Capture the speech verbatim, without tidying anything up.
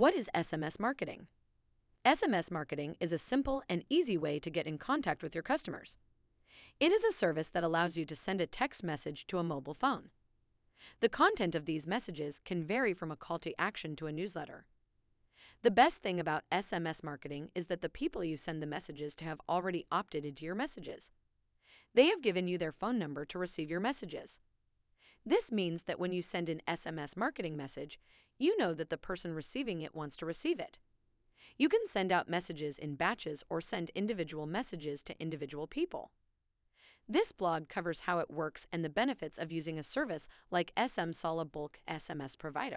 What is S M S marketing? S M S marketing is a simple and easy way to get in contact with your customers. It is a service that allows you to send a text message to a mobile phone. The content of these messages can vary from a call to action to a newsletter. The best thing about S M S marketing is that the people you send the messages to have already opted into your messages. They have given you their phone number to receive your messages. This means that when you send an S M S marketing message, you know that the person receiving it wants to receive it. You can send out messages in batches or send individual messages to individual people. This blog covers how it works and the benefits of using a service like SMSala bulk S M S provider.